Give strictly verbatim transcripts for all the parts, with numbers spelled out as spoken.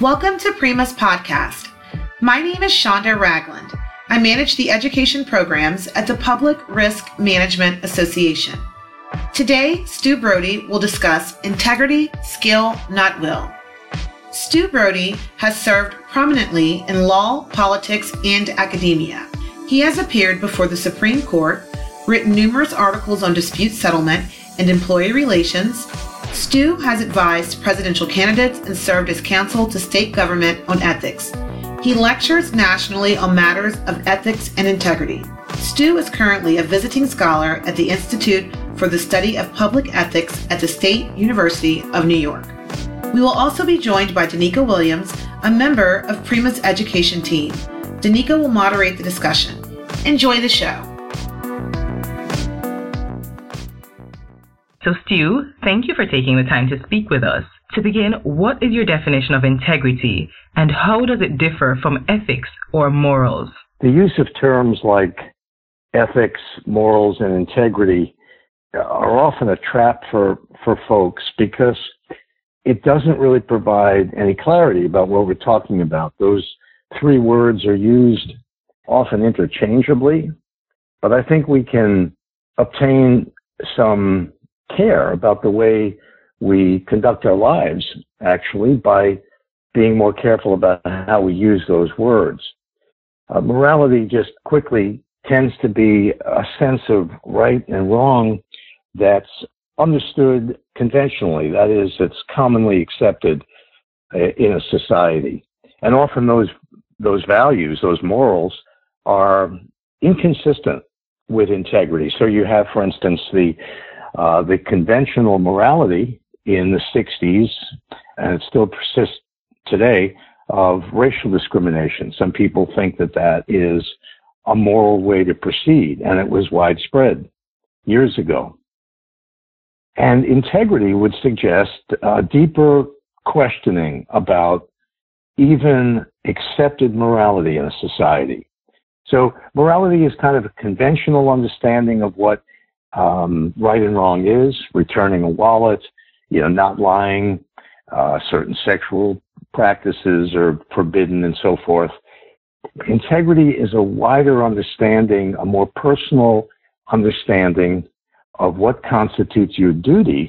Welcome to Prima's podcast. My name is Shonda Ragland. I manage the education programs at the Public Risk Management Association. Today, Stu Brody will discuss integrity, skill, not will. Stu Brody has served prominently in law, politics, and academia. He has appeared before the Supreme Court, written numerous articles on dispute settlement and employee relations. Stu has advised presidential candidates and served as counsel to state government on ethics. He lectures nationally on matters of ethics and integrity. Stu is currently a visiting scholar at the Institute for the Study of Public Ethics at the State University of New York. We will also be joined by Danica Williams, a member of Prima's education team. Danica will moderate the discussion. Enjoy the show. So Stu, thank you for taking the time to speak with us. To begin, what is your definition of integrity and how does it differ from ethics or morals? The use of terms like ethics, morals, and integrity are often a trap for, for folks because it doesn't really provide any clarity about what we're talking about. Those three words are used often interchangeably, but I think we can obtain some care about the way we conduct our lives, actually, by being more careful about how we use those words. Uh, morality just quickly tends to be a sense of right and wrong that's understood conventionally. That is, it's commonly accepted uh, in a society. And often those those values, those morals, are inconsistent with integrity. So you have, for instance, the Uh, the conventional morality in the sixties, and it still persists today, of racial discrimination. Some people think that that is a moral way to proceed, and it was widespread years ago. And integrity would suggest uh, deeper questioning about even accepted morality in a society. So morality is kind of a conventional understanding of what Um, right and wrong is, returning a wallet, you know, not lying, uh, certain sexual practices are forbidden and so forth. Integrity is a wider understanding, a more personal understanding of what constitutes your duty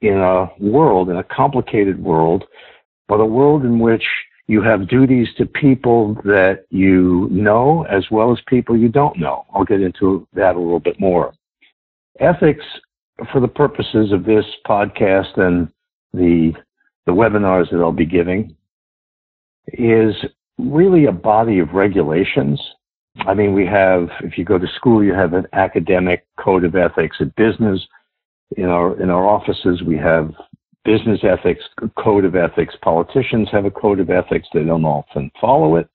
in a world, in a complicated world, but a world in which you have duties to people that you know as well as people you don't know. I'll get into that a little bit more. Ethics, for the purposes of this podcast and the the webinars that I'll be giving, is really a body of regulations. I mean, we have, if you go to school, you have an academic code of ethics. At business, in our in our offices, we have business ethics, code of ethics. Politicians have a code of ethics. They don't often follow it.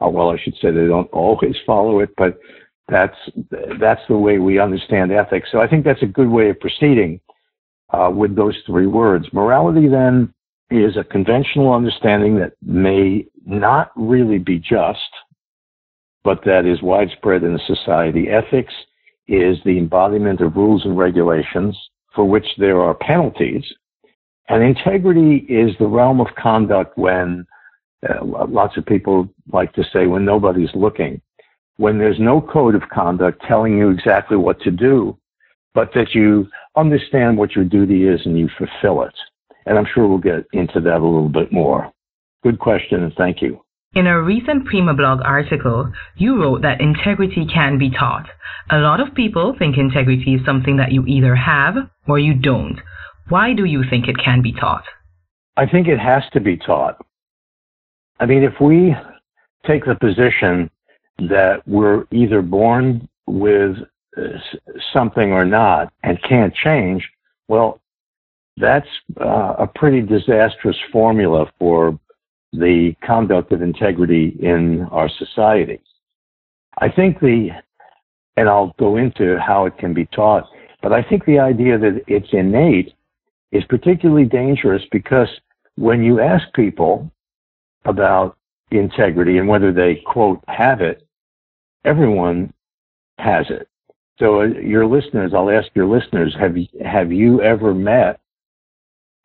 Uh, well, I should say they don't always follow it, but That's that's the way we understand ethics. So I think that's a good way of proceeding uh, with those three words. Morality, then, is a conventional understanding that may not really be just, but that is widespread in a society. Ethics is the embodiment of rules and regulations for which there are penalties. And integrity is the realm of conduct when, uh, lots of people like to say, when nobody's looking. When there's no code of conduct telling you exactly what to do, but that you understand what your duty is and you fulfill it. And I'm sure we'll get into that a little bit more. Good question, and thank you. In a recent Prima blog article, you wrote that integrity can be taught. A lot of people think integrity is something that you either have or you don't. Why do you think it can be taught? I think it has to be taught. I mean, if we take the position that we're either born with something or not and can't change, well, that's uh, a pretty disastrous formula for the conduct of integrity in our society. I think the, and I'll go into how it can be taught, but I think the idea that it's innate is particularly dangerous because when you ask people about integrity and whether they, quote, have it, everyone has it. So your listeners, I'll ask your listeners, have you, have you ever met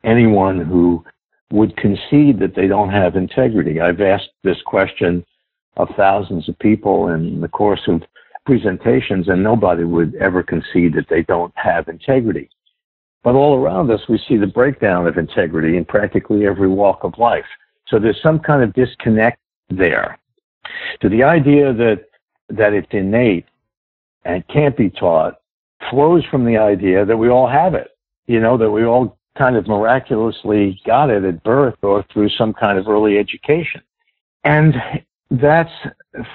anyone who would concede that they don't have integrity. I've asked this question of thousands of people in the course of presentations, and nobody would ever concede that they don't have integrity. But all around us, we see the breakdown of integrity in practically every walk of life. So there's some kind of disconnect there. So the idea that, that it's innate and can't be taught flows from the idea that we all have it, you know, that we all kind of miraculously got it at birth or through some kind of early education. And that's,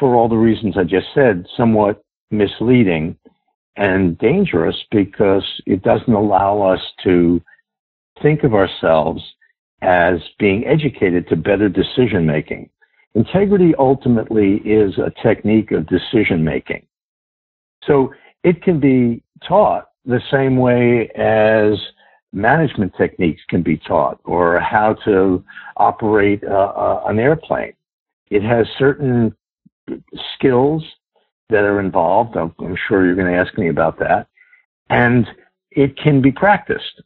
for all the reasons I just said, somewhat misleading and dangerous, because it doesn't allow us to think of ourselves as being educated to better decision making. Integrity ultimately is a technique of decision making. So it can be taught the same way as management techniques can be taught, or how to operate uh, uh, an airplane. It has certain skills that are involved. I'm, I'm sure you're going to ask me about that. And it can be practiced.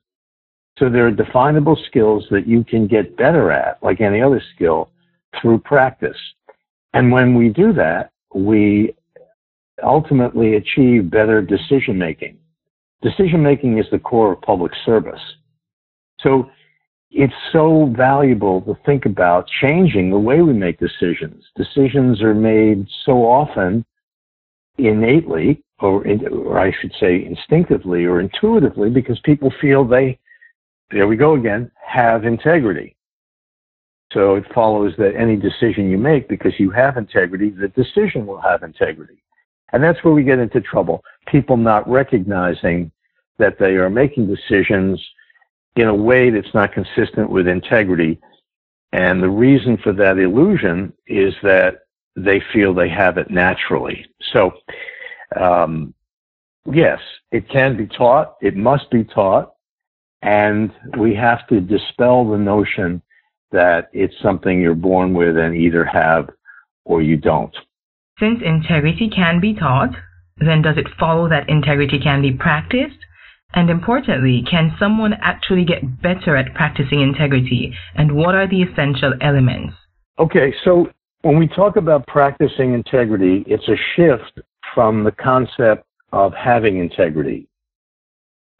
So there are definable skills that you can get better at, like any other skill, through practice. And when we do that, we ultimately achieve better decision making. Decision making is the core of public service. So it's so valuable to think about changing the way we make decisions. Decisions are made so often innately, or, in, or I should say instinctively or intuitively, because people feel they, there we go again, have integrity. So it follows that any decision you make, because you have integrity, the decision will have integrity. And that's where we get into trouble. People not recognizing that they are making decisions in a way that's not consistent with integrity. And the reason for that illusion is that they feel they have it naturally. So, um, yes, it can be taught. It must be taught. And we have to dispel the notion that it's something you're born with and either have or you don't. Since integrity can be taught, then does it follow that integrity can be practiced? And importantly, can someone actually get better at practicing integrity? And what are the essential elements? Okay, so when we talk about practicing integrity, it's a shift from the concept of having integrity.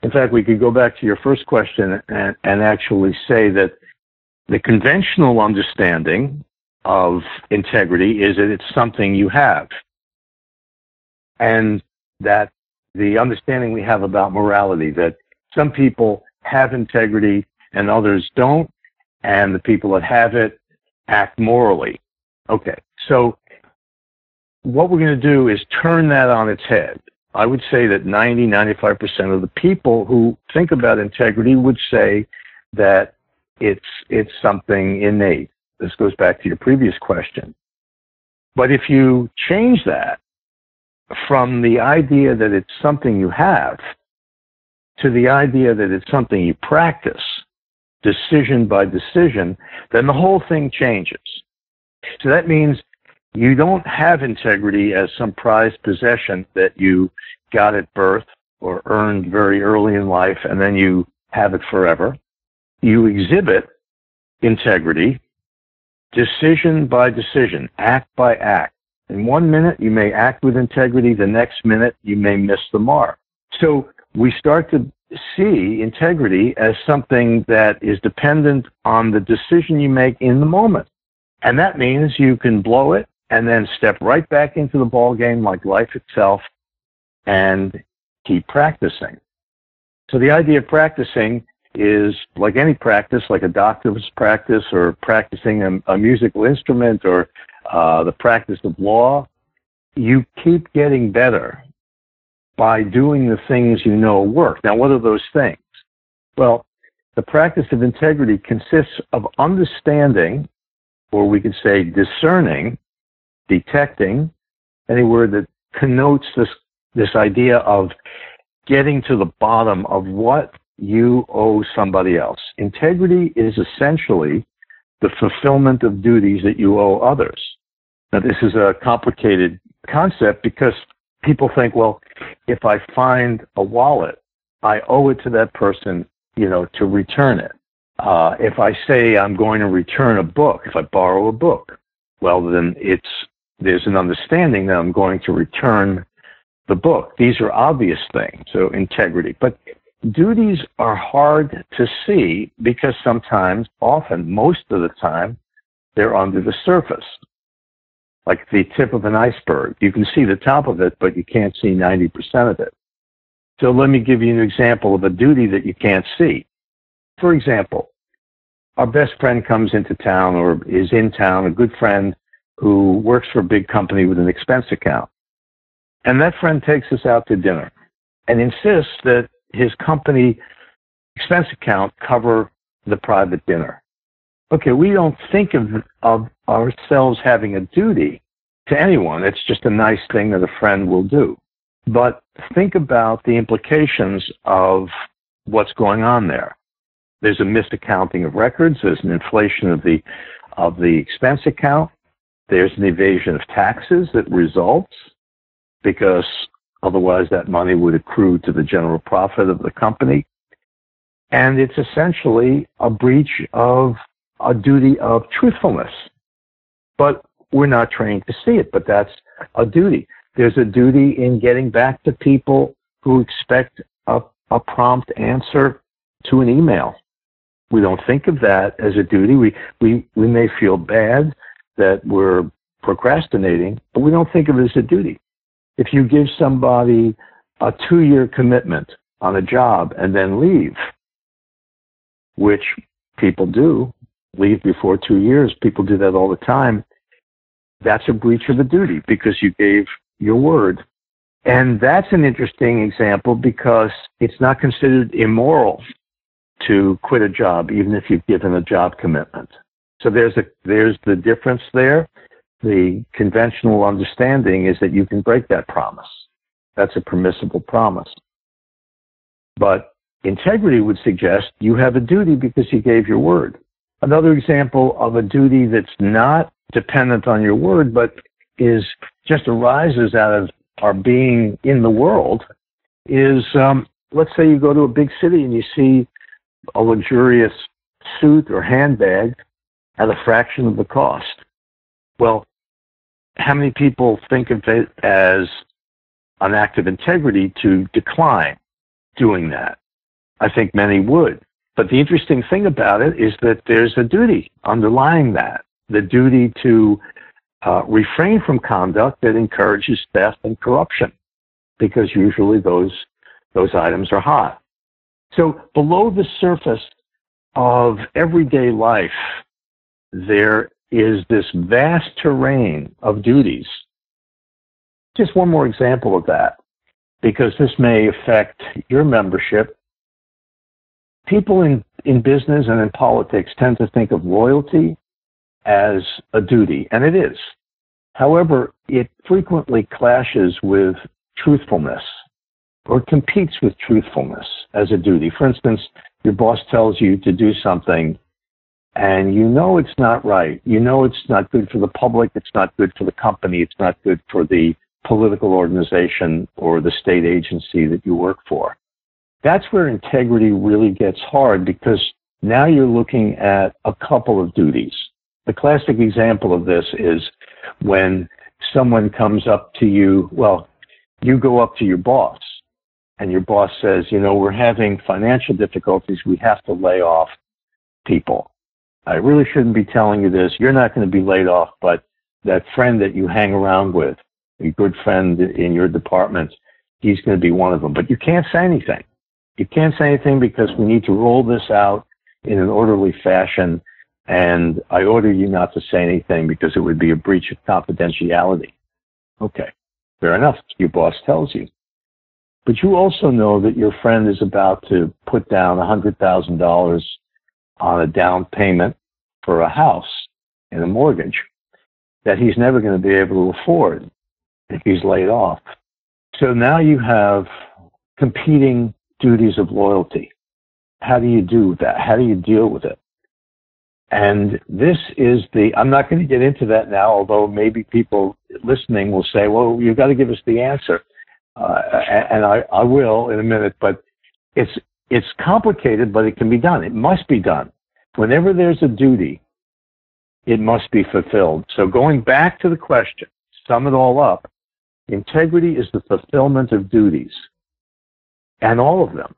In fact, we could go back to your first question and, and actually say that the conventional understanding of integrity is that it's something you have, and that the understanding we have about morality, that some people have integrity and others don't, and the people that have it act morally. Okay, so what we're going to do is turn that on its head. I would say that ninety, ninety-five percent of the people who think about integrity would say that it's it's something innate. This goes back to your previous question. But if you change that from the idea that it's something you have to the idea that it's something you practice, decision by decision, then the whole thing changes. So that means you don't have integrity as some prized possession that you got at birth or earned very early in life and then you have it forever. You exhibit integrity decision by decision, act by act. In one minute, you may act with integrity. The next minute, you may miss the mark. So we start to see integrity as something that is dependent on the decision you make in the moment. And that means you can blow it and then step right back into the ballgame like life itself and keep practicing. So the idea of practicing is like any practice, like a doctor's practice or practicing a, a musical instrument or uh, the practice of law. You keep getting better by doing the things you know work. Now, what are those things? Well, the practice of integrity consists of understanding, or we could say discerning, detecting, any word that connotes this, this idea of getting to the bottom of what you owe somebody else. Integrity is essentially the fulfillment of duties that you owe others. Now, this is a complicated concept because people think, well, if I find a wallet, I owe it to that person, you know, to return it. Uh, if I say I'm going to return a book, if I borrow a book, well, then it's there's an understanding that I'm going to return the book. These are obvious things, so integrity. But duties are hard to see because sometimes, often, most of the time, they're under the surface, like the tip of an iceberg. You can see the top of it, but you can't see ninety percent of it. So let me give you an example of a duty that you can't see. For example, our best friend comes into town or is in town, a good friend who works for a big company with an expense account. And that friend takes us out to dinner and insists that his company expense account cover the private dinner. Okay, we don't think of, of ourselves having a duty to anyone. It's just a nice thing that a friend will do. But think about the implications of what's going on there. There's a misaccounting of records. There's an inflation of the, of the expense account. There's an evasion of taxes that results because otherwise that money would accrue to the general profit of the company. And it's essentially a breach of a duty of truthfulness. But we're not trained to see it, but that's a duty. There's a duty in getting back to people who expect a, a prompt answer to an email. We don't think of that as a duty. We, we, we may feel bad that we're procrastinating, but we don't think of it as a duty. If you give somebody a two-year commitment on a job and then leave, which people do, leave before two years, people do that all the time, that's a breach of a duty because you gave your word. And that's an interesting example because it's not considered immoral to quit a job, even if you've given a job commitment. So there's a, there's the difference there. The conventional understanding is that you can break that promise. That's a permissible promise. But integrity would suggest you have a duty because you gave your word. Another example of a duty that's not dependent on your word, but is just arises out of our being in the world is, um, let's say you go to a big city and you see a luxurious suit or handbag at a fraction of the cost. Well, how many people think of it as an act of integrity to decline doing that? I think many would. But the interesting thing about it is that there's a duty underlying that, the duty to uh, refrain from conduct that encourages theft and corruption, because usually those, those items are hot. So below the surface of everyday life, there is this vast terrain of duties. Just one more example of that, because this may affect your membership. People in, in business and in politics tend to think of loyalty as a duty, and it is. However, it frequently clashes with truthfulness or competes with truthfulness as a duty. For instance, your boss tells you to do something and you know it's not right. You know it's not good for the public, it's not good for the company, it's not good for the political organization or the state agency that you work for. That's where integrity really gets hard because now you're looking at a couple of duties. The classic example of this is when someone comes up to you, well, you go up to your boss and your boss says, you know, we're having financial difficulties, we have to lay off people. I really shouldn't be telling you this, you're not going to be laid off, but that friend that you hang around with, a good friend in your department, he's going to be one of them. But you can't say anything. You can't say anything because we need to roll this out in an orderly fashion, and I order you not to say anything because it would be a breach of confidentiality. Okay, fair enough, your boss tells you. But you also know that your friend is about to put down one hundred thousand dollars on a down payment for a house and a mortgage that he's never going to be able to afford if he's laid off. So now you have competing duties of loyalty. How do you do with that? How do you deal with it? And this is the, I'm not going to get into that now, although maybe people listening will say, well, you've got to give us the answer. Uh, and I, I will in a minute, but it's, it's complicated, but it can be done. It must be done. Whenever there's a duty, it must be fulfilled. So going back to the question, sum it all up, integrity is the fulfillment of duties, and all of them,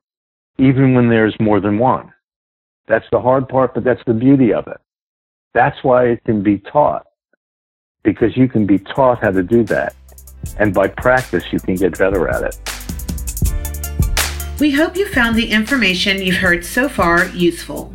even when there's more than one. That's the hard part, but that's the beauty of it. That's why it can be taught, because you can be taught how to do that. And by practice, you can get better at it. We hope you found the information you've heard so far useful.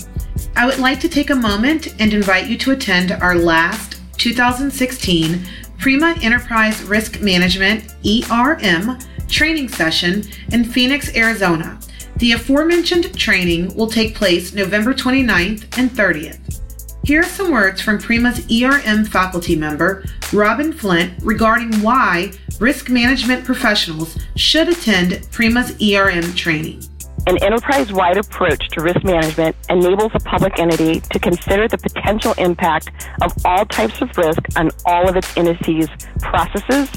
I would like to take a moment and invite you to attend our last two thousand sixteen Prima Enterprise Risk Management E R M training session in Phoenix, Arizona. The aforementioned training will take place November twenty-ninth and thirtieth. Here are some words from Prima's E R M faculty member, Robin Flint, regarding why risk management professionals should attend Prima's E R M training. An enterprise-wide approach to risk management enables a public entity to consider the potential impact of all types of risk on all of its entities, processes,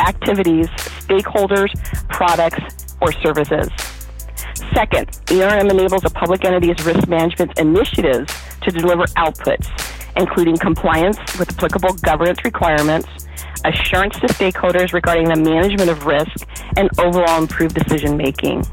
activities, stakeholders, products, or services. Second, E R M enables a public entity's risk management initiatives to deliver outputs, including compliance with applicable governance requirements, assurance to stakeholders regarding the management of risk, and overall improved decision-making.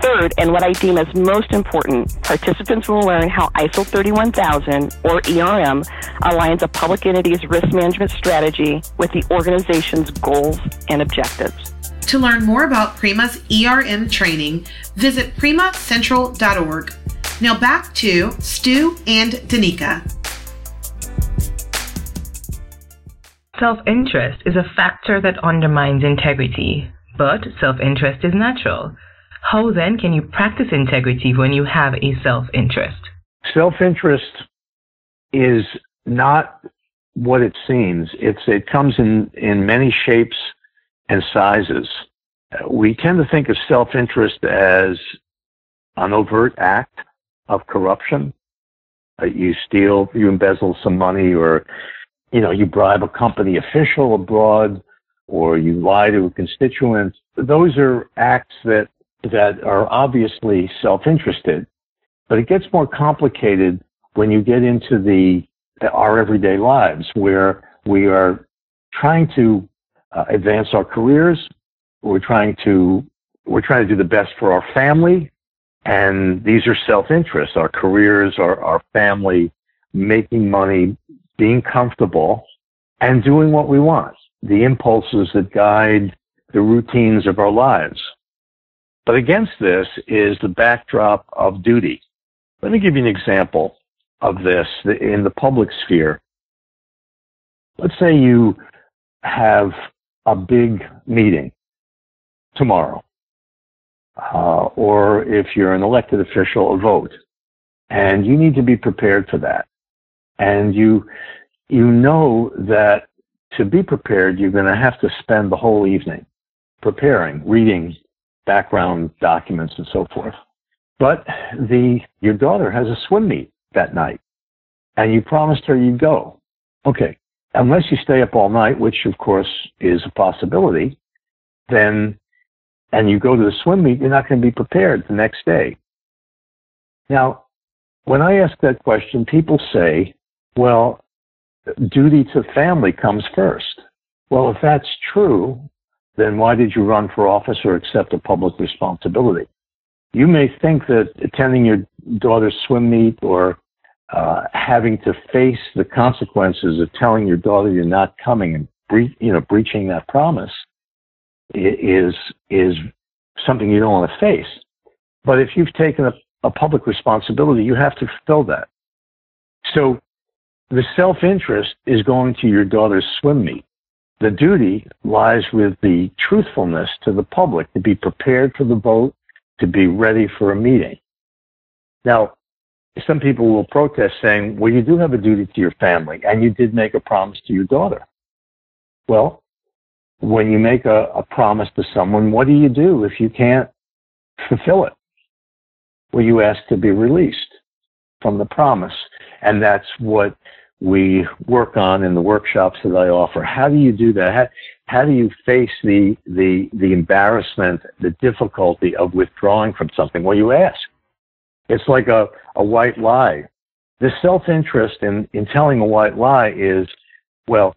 Third, and what I deem as most important, participants will learn how I S O thirty-one thousand, or E R M, aligns a public entity's risk management strategy with the organization's goals and objectives. To learn more about Prima's E R M training, visit prima central dot org. Now back to Stu and Danica. Self-interest is a factor that undermines integrity, but self-interest is natural. How then can you practice integrity when you have a self-interest? Self-interest is not what it seems. It's, it comes in, in many shapes and sizes. We tend to think of self-interest as an overt act of corruption. Uh, you steal, you embezzle some money, or you know, you bribe a company official abroad, or you lie to a constituent. Those are acts that that are obviously self-interested, but it gets more complicated when you get into the our everyday lives, where we are trying to uh, advance our careers, we're trying to we're trying to do the best for our family, and these are self-interests: our careers, our our family, making money, being comfortable, and doing what we want, the impulses that guide the routines of our lives. But against this is the backdrop of duty. Let me give you an example of this in the public sphere. Let's say you have a big meeting tomorrow, uh, or if you're an elected official, a vote, and you need to be prepared for that. And you, you know that to be prepared, you're going to have to spend the whole evening preparing, reading background documents and so forth. But the your daughter has a swim meet that night, and you promised her you'd go. Okay, unless you stay up all night, which of course is a possibility, then, and you go to the swim meet, you're not going to be prepared the next day. Now, when I ask that question, people say, well, duty to family comes first. Well, if that's true, then why did you run for office or accept a public responsibility? You may think that attending your daughter's swim meet or uh, having to face the consequences of telling your daughter you're not coming and bre- you know, breaching that promise is is something you don't want to face. But if you've taken a, a public responsibility, you have to fulfill that. So the self-interest is going to your daughter's swim meet. The duty lies with the truthfulness to the public, to be prepared for the vote, to be ready for a meeting. Now, some people will protest saying, well, you do have a duty to your family, and you did make a promise to your daughter. Well, when you make a, a promise to someone, what do you do if you can't fulfill it? Well, you ask to be released from the promise, and that's what we work on in the workshops that I offer. How do you do that? How, how do you face the, the, the embarrassment, the difficulty of withdrawing from something? Well, you ask. It's like a, a white lie The self-interest in, in telling a white lie is, well,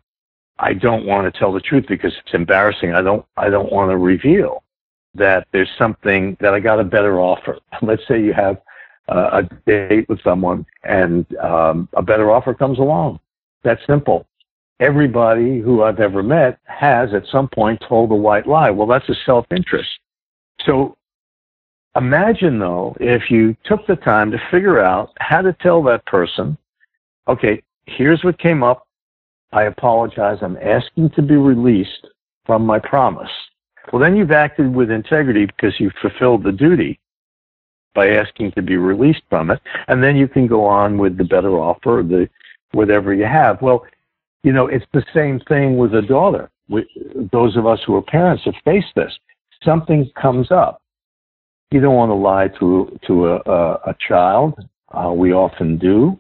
I don't want to tell the truth because it's embarrassing. I don't, I don't want to reveal that there's something that I got a better offer. Let's say you have uh, a date with someone and um, a better offer comes along. That's simple. Everybody who I've ever met has at some point told a white lie. Well, that's a self-interest. So imagine, though, if you took the time to figure out how to tell that person, okay, here's what came up. I apologize. I'm asking to be released from my promise. Well, then you've acted with integrity because you've fulfilled the duty by asking to be released from it. And then you can go on with the better offer, the whatever you have. Well, you know, it's the same thing with a daughter. We, those of us who are parents have faced this. Something comes up. You don't want to lie to to a, a, a child. Uh, we often do.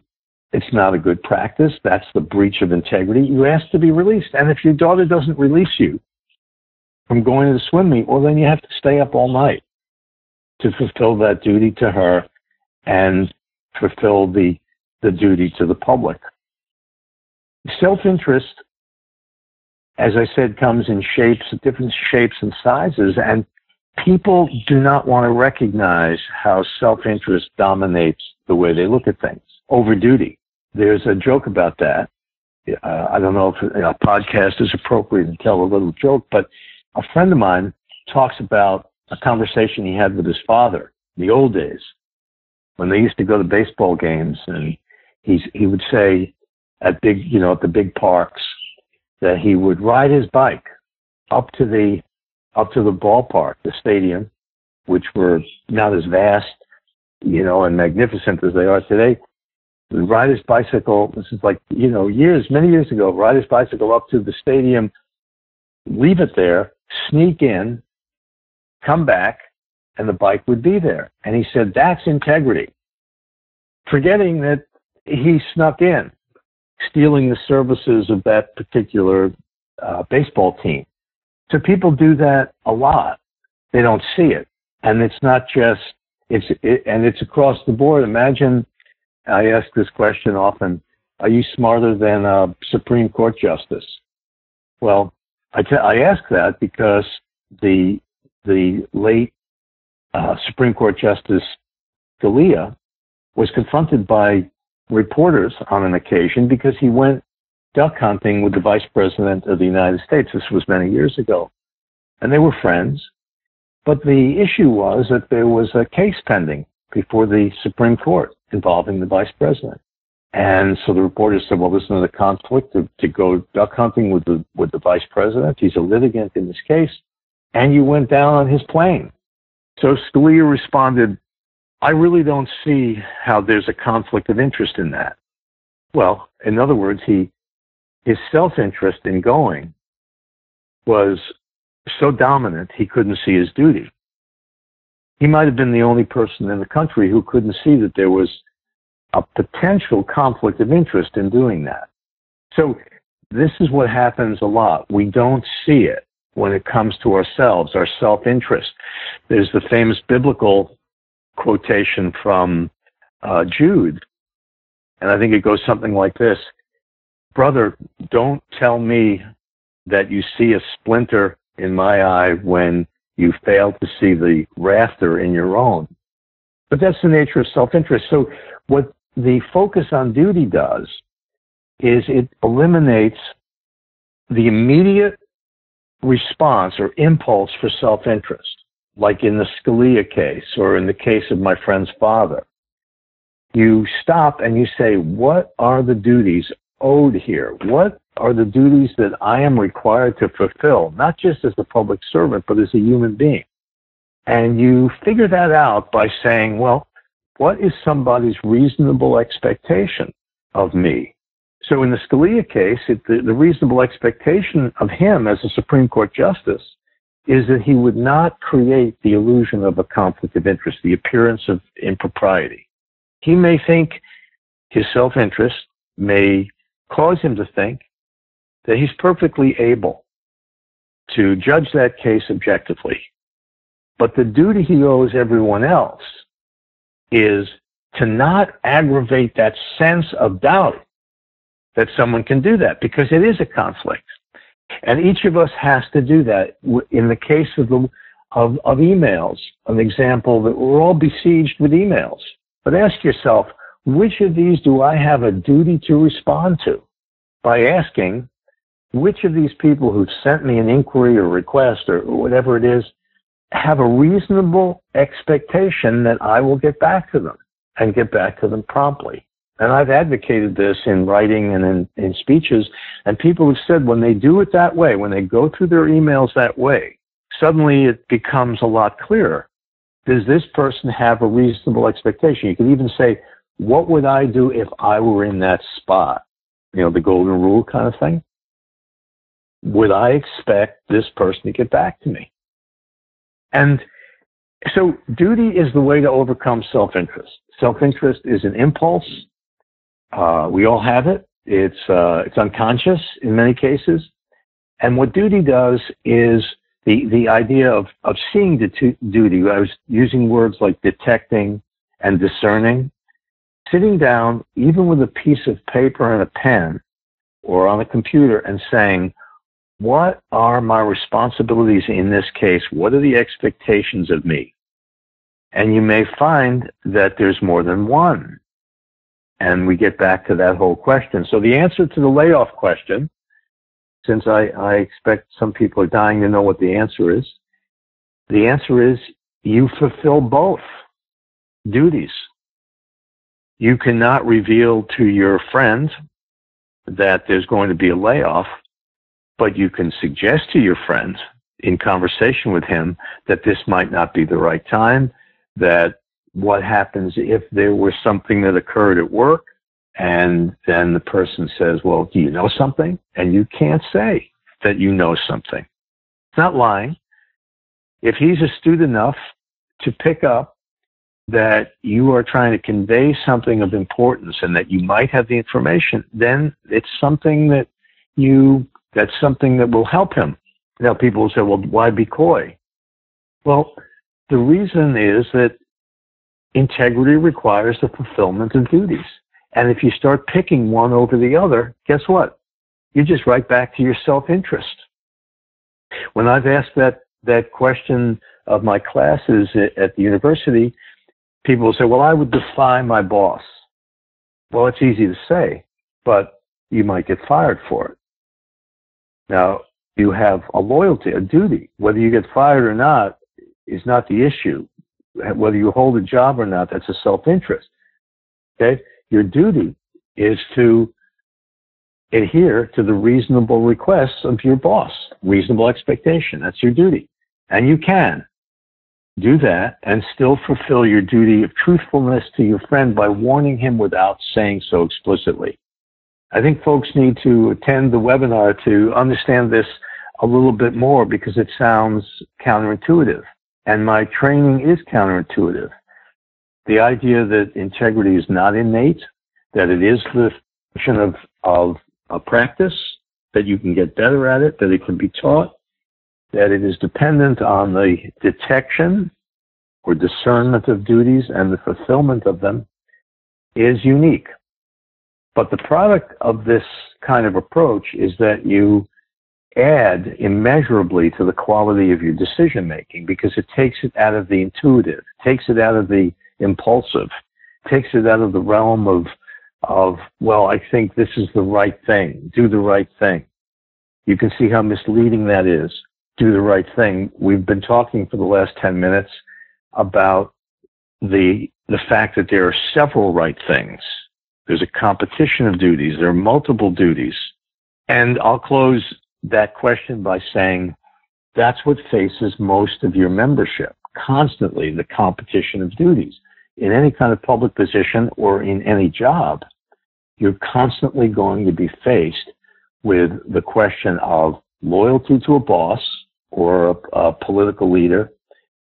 It's not a good practice. That's the breach of integrity. You ask to be released. And if your daughter doesn't release you from going to the swim meet, well, then you have to stay up all night to fulfill that duty to her and fulfill the, the duty to the public. Self-interest, as I said, comes in shapes, different shapes and sizes, and people do not want to recognize how self-interest dominates the way they look at things. Over duty. There's a joke about that. Uh, I don't know if you know, a podcast is appropriate to tell a little joke, but a friend of mine talks about a conversation he had with his father in the old days when they used to go to baseball games, and he's, he would say, at big, you know, at the big parks, that he would ride his bike up to the, up to the ballpark, the stadium, which were not as vast, you know, and magnificent as they are today. He would ride his bicycle. This is like, you know, years, many years ago, ride his bicycle up to the stadium, leave it there, sneak in, come back, and the bike would be there. And he said, that's integrity. Forgetting that he snuck in, stealing the services of that particular uh, baseball team. So people do that a lot. They don't see it. And it's not just, it's it, and it's across the board. Imagine, I ask this question often, are you smarter than a Supreme Court justice? Well, I, t- I ask that because the, the late uh, Supreme Court Justice Scalia was confronted by reporters on an occasion because he went duck hunting with the Vice President of the United States. This was many years ago. And they were friends. But the issue was that there was a case pending before the Supreme Court involving the Vice President. And so the reporter said, well, this is not a conflict to, to go duck hunting with the, with the Vice President. He's a litigant in this case. And you went down on his plane. So Scalia responded, I really don't see how there's a conflict of interest in that. Well, in other words, he his self-interest in going was so dominant he couldn't see his duty. He might have been the only person in the country who couldn't see that there was a potential conflict of interest in doing that. So this is what happens a lot. We don't see it when it comes to ourselves, our self-interest. There's the famous biblical quotation from uh, Jude, and I think it goes something like this. Brother, don't tell me that you see a splinter in my eye when you fail to see the rafter in your own. But that's the nature of self-interest. So what the focus on duty does is it eliminates the immediate response or impulse for self-interest, like in the Scalia case or in the case of my friend's father. You stop and you say, what are the duties owed here? What are the duties that I am required to fulfill, not just as a public servant, but as a human being? And you figure that out by saying, well, what is somebody's reasonable expectation of me? So in the Scalia case, it, the, the reasonable expectation of him as a Supreme Court justice is that he would not create the illusion of a conflict of interest, the appearance of impropriety. He may think, his self-interest may cause him to think that he's perfectly able to judge that case objectively. But the duty he owes everyone else is to not aggravate that sense of doubt that someone can do that, because it is a conflict. And each of us has to do that. In the case of, the, of, of emails, an example that we're all besieged with emails. But ask yourself, which of these do I have a duty to respond to? By asking, which of these people who've sent me an inquiry or request or whatever it is have a reasonable expectation that I will get back to them and get back to them promptly? And I've advocated this in writing and in, in speeches, and people have said when they do it that way, when they go through their emails that way, suddenly it becomes a lot clearer. Does this person have a reasonable expectation? You could even say, what would I do if I were in that spot? You know, the golden rule kind of thing. Would I expect this person to get back to me? And so duty is the way to overcome self-interest. Self-interest is an impulse. Uh, we all have it. It's, uh, it's unconscious in many cases. And what duty does is the, the idea of, of seeing the duty. I was using words like detecting and discerning. Sitting down, even with a piece of paper and a pen or on a computer, and saying, what are my responsibilities in this case? What are the expectations of me? And you may find that there's more than one. And we get back to that whole question. So the answer to the layoff question, since I, I expect some people are dying to know what the answer is, the answer is you fulfill both duties. You cannot reveal to your friend that there's going to be a layoff, but you can suggest to your friend in conversation with him that this might not be the right time, that what happens if there was something that occurred at work, and then the person says, well, do you know something? And you can't say that you know something. It's not lying. If he's astute enough to pick up that you are trying to convey something of importance and that you might have the information, then it's something that you, that's something that will help him. Now people will say, well, why be coy? Well, the reason is that integrity requires the fulfillment of duties. And if you start picking one over the other, guess what? You're just right back to your self-interest. When I've asked that, that question of my classes at the university, people say, well, I would defy my boss. Well, it's easy to say, but you might get fired for it. Now, you have a loyalty, a duty. Whether you get fired or not is not the issue. Whether you hold a job or not, that's a self-interest. Okay? Your duty is to adhere to the reasonable requests of your boss, reasonable expectation. That's your duty. And you can do that and still fulfill your duty of truthfulness to your friend by warning him without saying so explicitly. I think folks need to attend the webinar to understand this a little bit more, because it sounds counterintuitive. And my training is counterintuitive. The idea that integrity is not innate, that it is the function of, of a practice, that you can get better at it, that it can be taught, that it is dependent on the detection or discernment of duties and the fulfillment of them, is unique. But the product of this kind of approach is that you add immeasurably to the quality of your decision making, because it takes it out of the intuitive, takes it out of the impulsive, takes it out of the realm of, of, well, I think this is the right thing, do the right thing. You can see how misleading that is. Do the right thing. We've been talking for the last ten minutes about the the fact that there are several right things. There's a competition of duties. There are multiple duties. And I'll close that question by saying that's what faces most of your membership constantly, the competition of duties. In any kind of public position or in any job, you're constantly going to be faced with the question of loyalty to a boss or a, a political leader,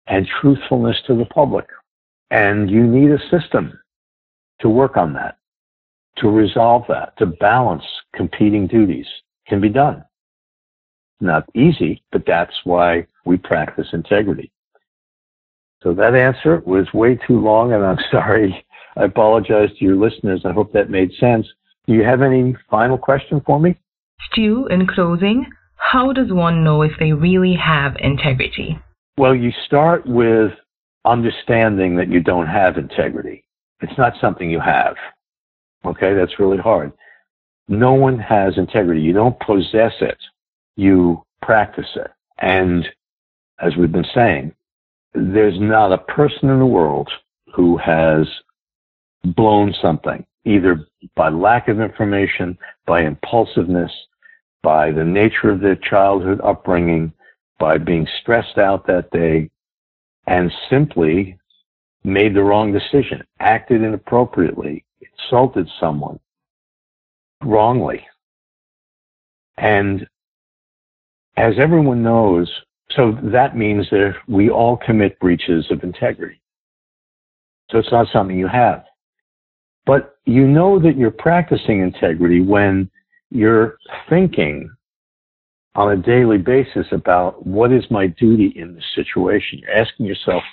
and truthfulness to the public. And you need a system to work on that, to resolve that, to balance competing duties. Can be done. Not easy, but that's why we practice integrity. So that answer was way too long, and I'm sorry I apologize to your listeners. I hope that made sense. Do you have any final question for me? Stu, in closing, how does one know if they really have integrity? Well, you start with understanding that you don't have integrity. It's not something you have. Okay, that's really hard. No one has integrity. You don't possess it. You practice it. And as we've been saying, there's not a person in the world who has blown something, either by lack of information, by impulsiveness, by the nature of their childhood upbringing, by being stressed out that day, and simply made the wrong decision, acted inappropriately, insulted someone wrongly. And as everyone knows, so that means that we all commit breaches of integrity. So it's not something you have. But you know that you're practicing integrity when you're thinking on a daily basis about what is my duty in this situation. You're asking yourself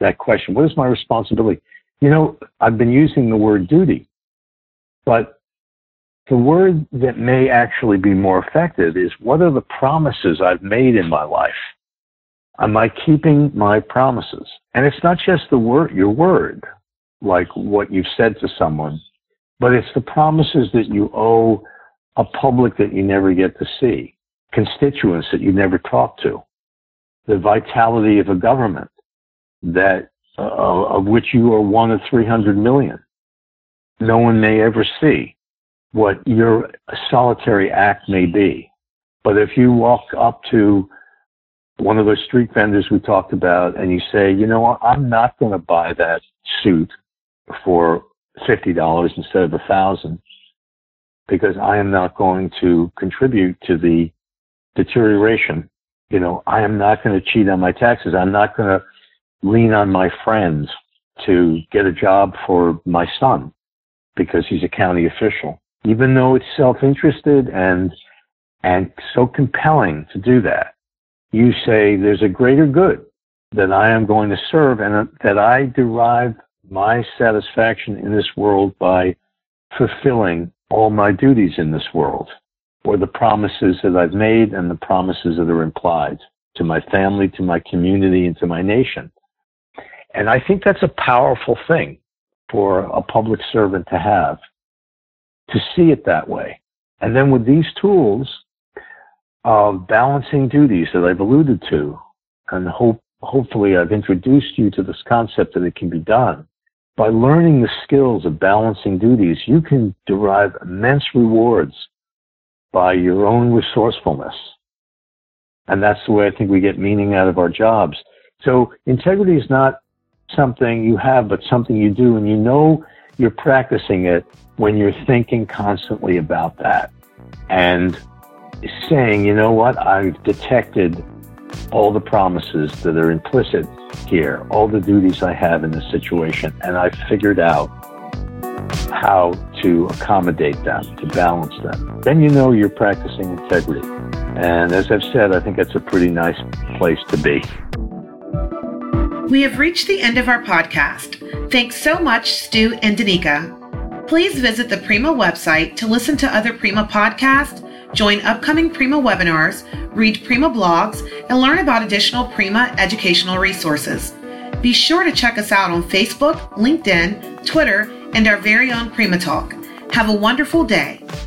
that question. What is my responsibility? You know, I've been using the word duty, but the word that may actually be more effective is, what are the promises I've made in my life? Am I keeping my promises? And it's not just the word, your word, like what you've said to someone, but it's the promises that you owe a public that you never get to see, constituents that you never talk to, the vitality of a government that uh, of which you are one of three hundred million. No one may ever see what your solitary act may be. But if you walk up to one of those street vendors we talked about and you say, you know what, I'm not going to buy that suit for fifty dollars instead of a thousand, because I am not going to contribute to the deterioration. You know, I am not going to cheat on my taxes. I'm not going to lean on my friends to get a job for my son because he's a county official. Even though it's self-interested and and so compelling to do that, you say there's a greater good that I am going to serve and that I derive my satisfaction in this world by fulfilling all my duties in this world, or the promises that I've made and the promises that are implied to my family, to my community, and to my nation. And I think that's a powerful thing for a public servant to have, to see it that way. And then with these tools of balancing duties that I've alluded to, and hope, hopefully I've introduced you to this concept that it can be done, by learning the skills of balancing duties, you can derive immense rewards by your own resourcefulness. And that's the way I think we get meaning out of our jobs. So integrity is not something you have, but something you do. And you know you're practicing it when you're thinking constantly about that and saying, you know what, I've detected all the promises that are implicit here, all the duties I have in this situation, and I've figured out how to accommodate them, to balance them. Then you know you're practicing integrity. And as I've said, I think that's a pretty nice place to be. We have reached the end of our podcast. Thanks so much, Stu and Danica. Please visit the Prima website to listen to other Prima podcasts, join upcoming Prima webinars, read Prima blogs, and learn about additional Prima educational resources. Be sure to check us out on Facebook, LinkedIn, Twitter, and our very own Prima Talk. Have a wonderful day.